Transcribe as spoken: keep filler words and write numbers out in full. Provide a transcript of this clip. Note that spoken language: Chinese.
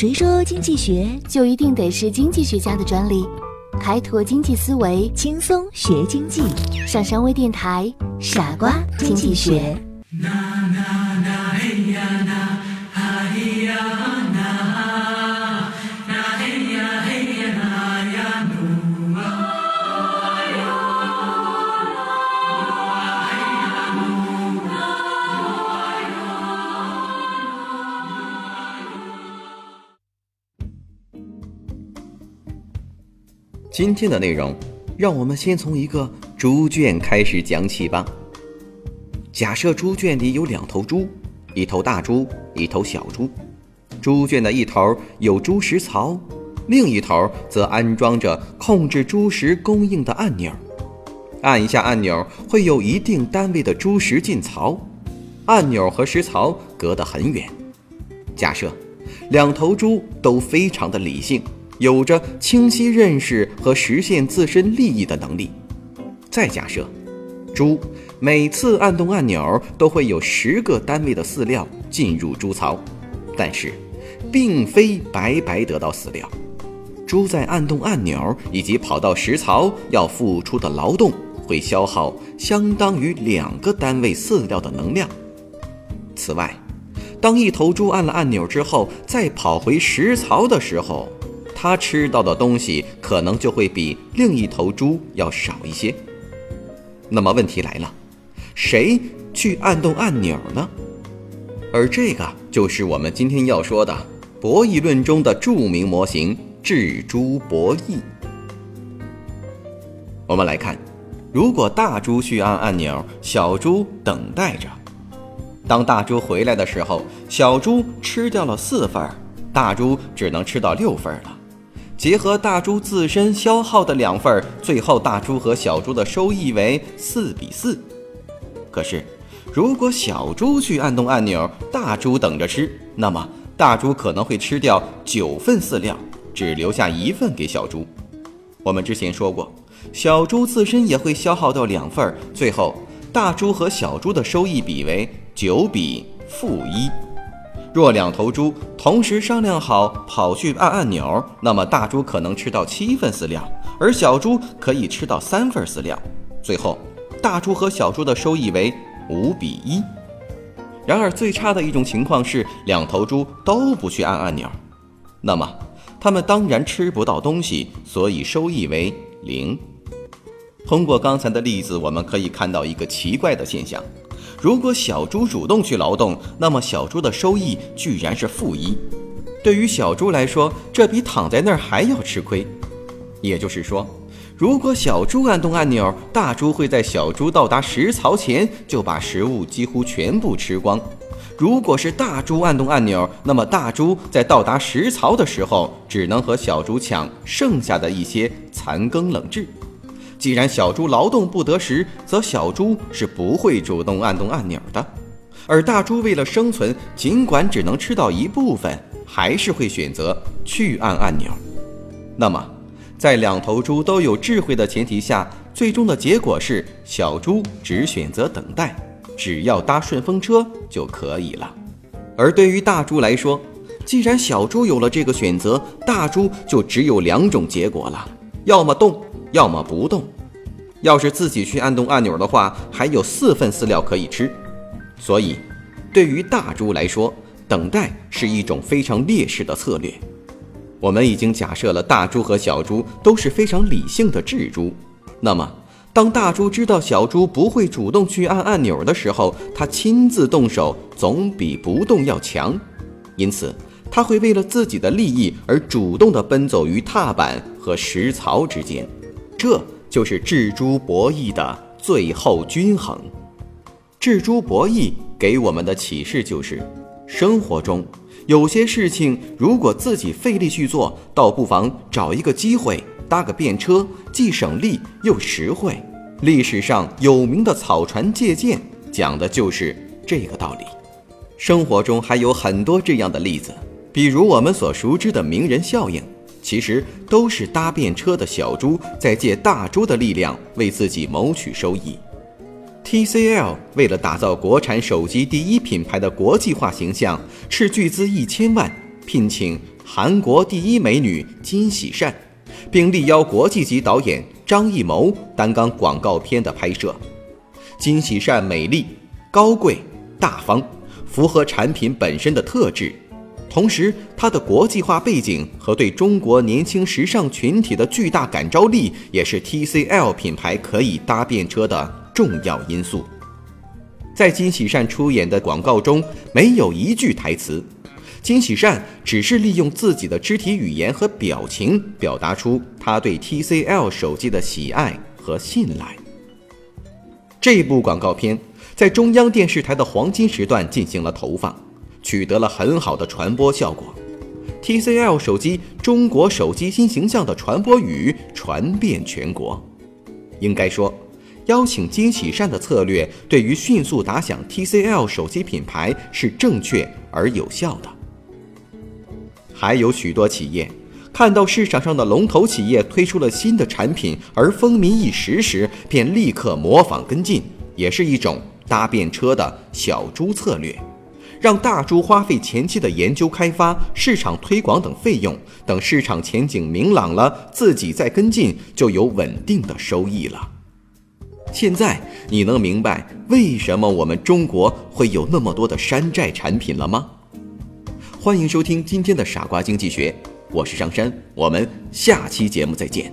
谁说经济学就一定得是经济学家的专利？开拓经济思维，轻松学经济。上山微电台，傻瓜经济学。今天的内容，让我们先从一个猪圈开始讲起吧。假设猪圈里有两头猪，一头大猪，一头小猪。猪圈的一头有猪食槽，另一头则安装着控制猪食供应的按钮。按一下按钮，会有一定单位的猪食进槽。按钮和食槽隔得很远。假设两头猪都非常的理性，有着清晰认识和实现自身利益的能力。再假设，猪每次按动按钮都会有十个单位的饲料进入猪槽，但是并非白白得到饲料。猪在按动按钮以及跑到食槽要付出的劳动，会消耗相当于两个单位饲料的能量。此外，当一头猪按了按钮之后，再跑回食槽的时候，它吃到的东西可能就会比另一头猪要少一些。那么问题来了，谁去按动按钮呢？而这个就是我们今天要说的博弈论中的著名模型智猪博弈。我们来看，如果大猪去按按钮，小猪等待着。当大猪回来的时候，小猪吃掉了四份，大猪只能吃到六份了。结合大猪自身消耗的两份，最后大猪和小猪的收益为四比四。可是如果小猪去按动按钮，大猪等着吃，那么大猪可能会吃掉九份饲料，只留下一份给小猪。我们之前说过，小猪自身也会消耗掉两份，最后大猪和小猪的收益比为九比负一。若两头猪同时商量好跑去按按钮，那么大猪可能吃到七份饲料，而小猪可以吃到三份饲料。最后，大猪和小猪的收益为五比一。然而，最差的一种情况是两头猪都不去按按钮，那么它们当然吃不到东西，所以收益为零。通过刚才的例子，我们可以看到一个奇怪的现象。如果小猪主动去劳动，那么小猪的收益居然是负一。对于小猪来说，这比躺在那儿还要吃亏。也就是说，如果小猪按动按钮，大猪会在小猪到达食槽前就把食物几乎全部吃光。如果是大猪按动按钮，那么大猪在到达食槽的时候，只能和小猪抢剩下的一些残羹冷炙。既然小猪劳动不得时，则小猪是不会主动按动按钮的。而大猪为了生存，尽管只能吃到一部分，还是会选择去按按钮。那么，在两头猪都有智慧的前提下，最终的结果是小猪只选择等待，只要搭顺风车就可以了。而对于大猪来说，既然小猪有了这个选择，大猪就只有两种结果了，要么动，要么不动。要是自己去按动按钮的话，还有四份饲料可以吃。所以对于大猪来说，等待是一种非常劣势的策略。我们已经假设了大猪和小猪都是非常理性的智猪，那么当大猪知道小猪不会主动去按按钮的时候，它亲自动手总比不动要强。因此它会为了自己的利益而主动地奔走于踏板和食槽之间。这就是智猪博弈的最后均衡。智猪博弈给我们的启示就是，生活中有些事情如果自己费力去做，倒不妨找一个机会搭个便车，既省力又实惠。历史上有名的草船借箭讲的就是这个道理。生活中还有很多这样的例子，比如我们所熟知的名人效应。其实都是搭便车的小猪在借大猪的力量为自己谋取收益。 T C L 为了打造国产手机第一品牌的国际化形象，斥巨资一千万聘请韩国第一美女金喜善，并力邀国际级导演张艺谋担纲广告片的拍摄。金喜善美丽、高贵、大方，符合产品本身的特质，同时她的国际化背景和对中国年轻时尚群体的巨大感召力也是 T C L 品牌可以搭便车的重要因素。在金喜善出演的广告中没有一句台词，金喜善只是利用自己的肢体语言和表情表达出她对 T C L 手机的喜爱和信赖。这部广告片在中央电视台的黄金时段进行了投放，取得了很好的传播效果。 T C L 手机中国手机新形象的传播语传遍全国。应该说，邀请金喜善的策略对于迅速打响 T C L 手机品牌是正确而有效的。还有许多企业看到市场上的龙头企业推出了新的产品而风靡一时时，便立刻模仿跟进，也是一种搭便车的小猪策略，让大猪花费前期的研究开发、市场推广等费用，等市场前景明朗了，自己再跟进就有稳定的收益了。现在你能明白为什么我们中国会有那么多的山寨产品了吗？欢迎收听今天的傻瓜经济学，我是上山，我们下期节目再见。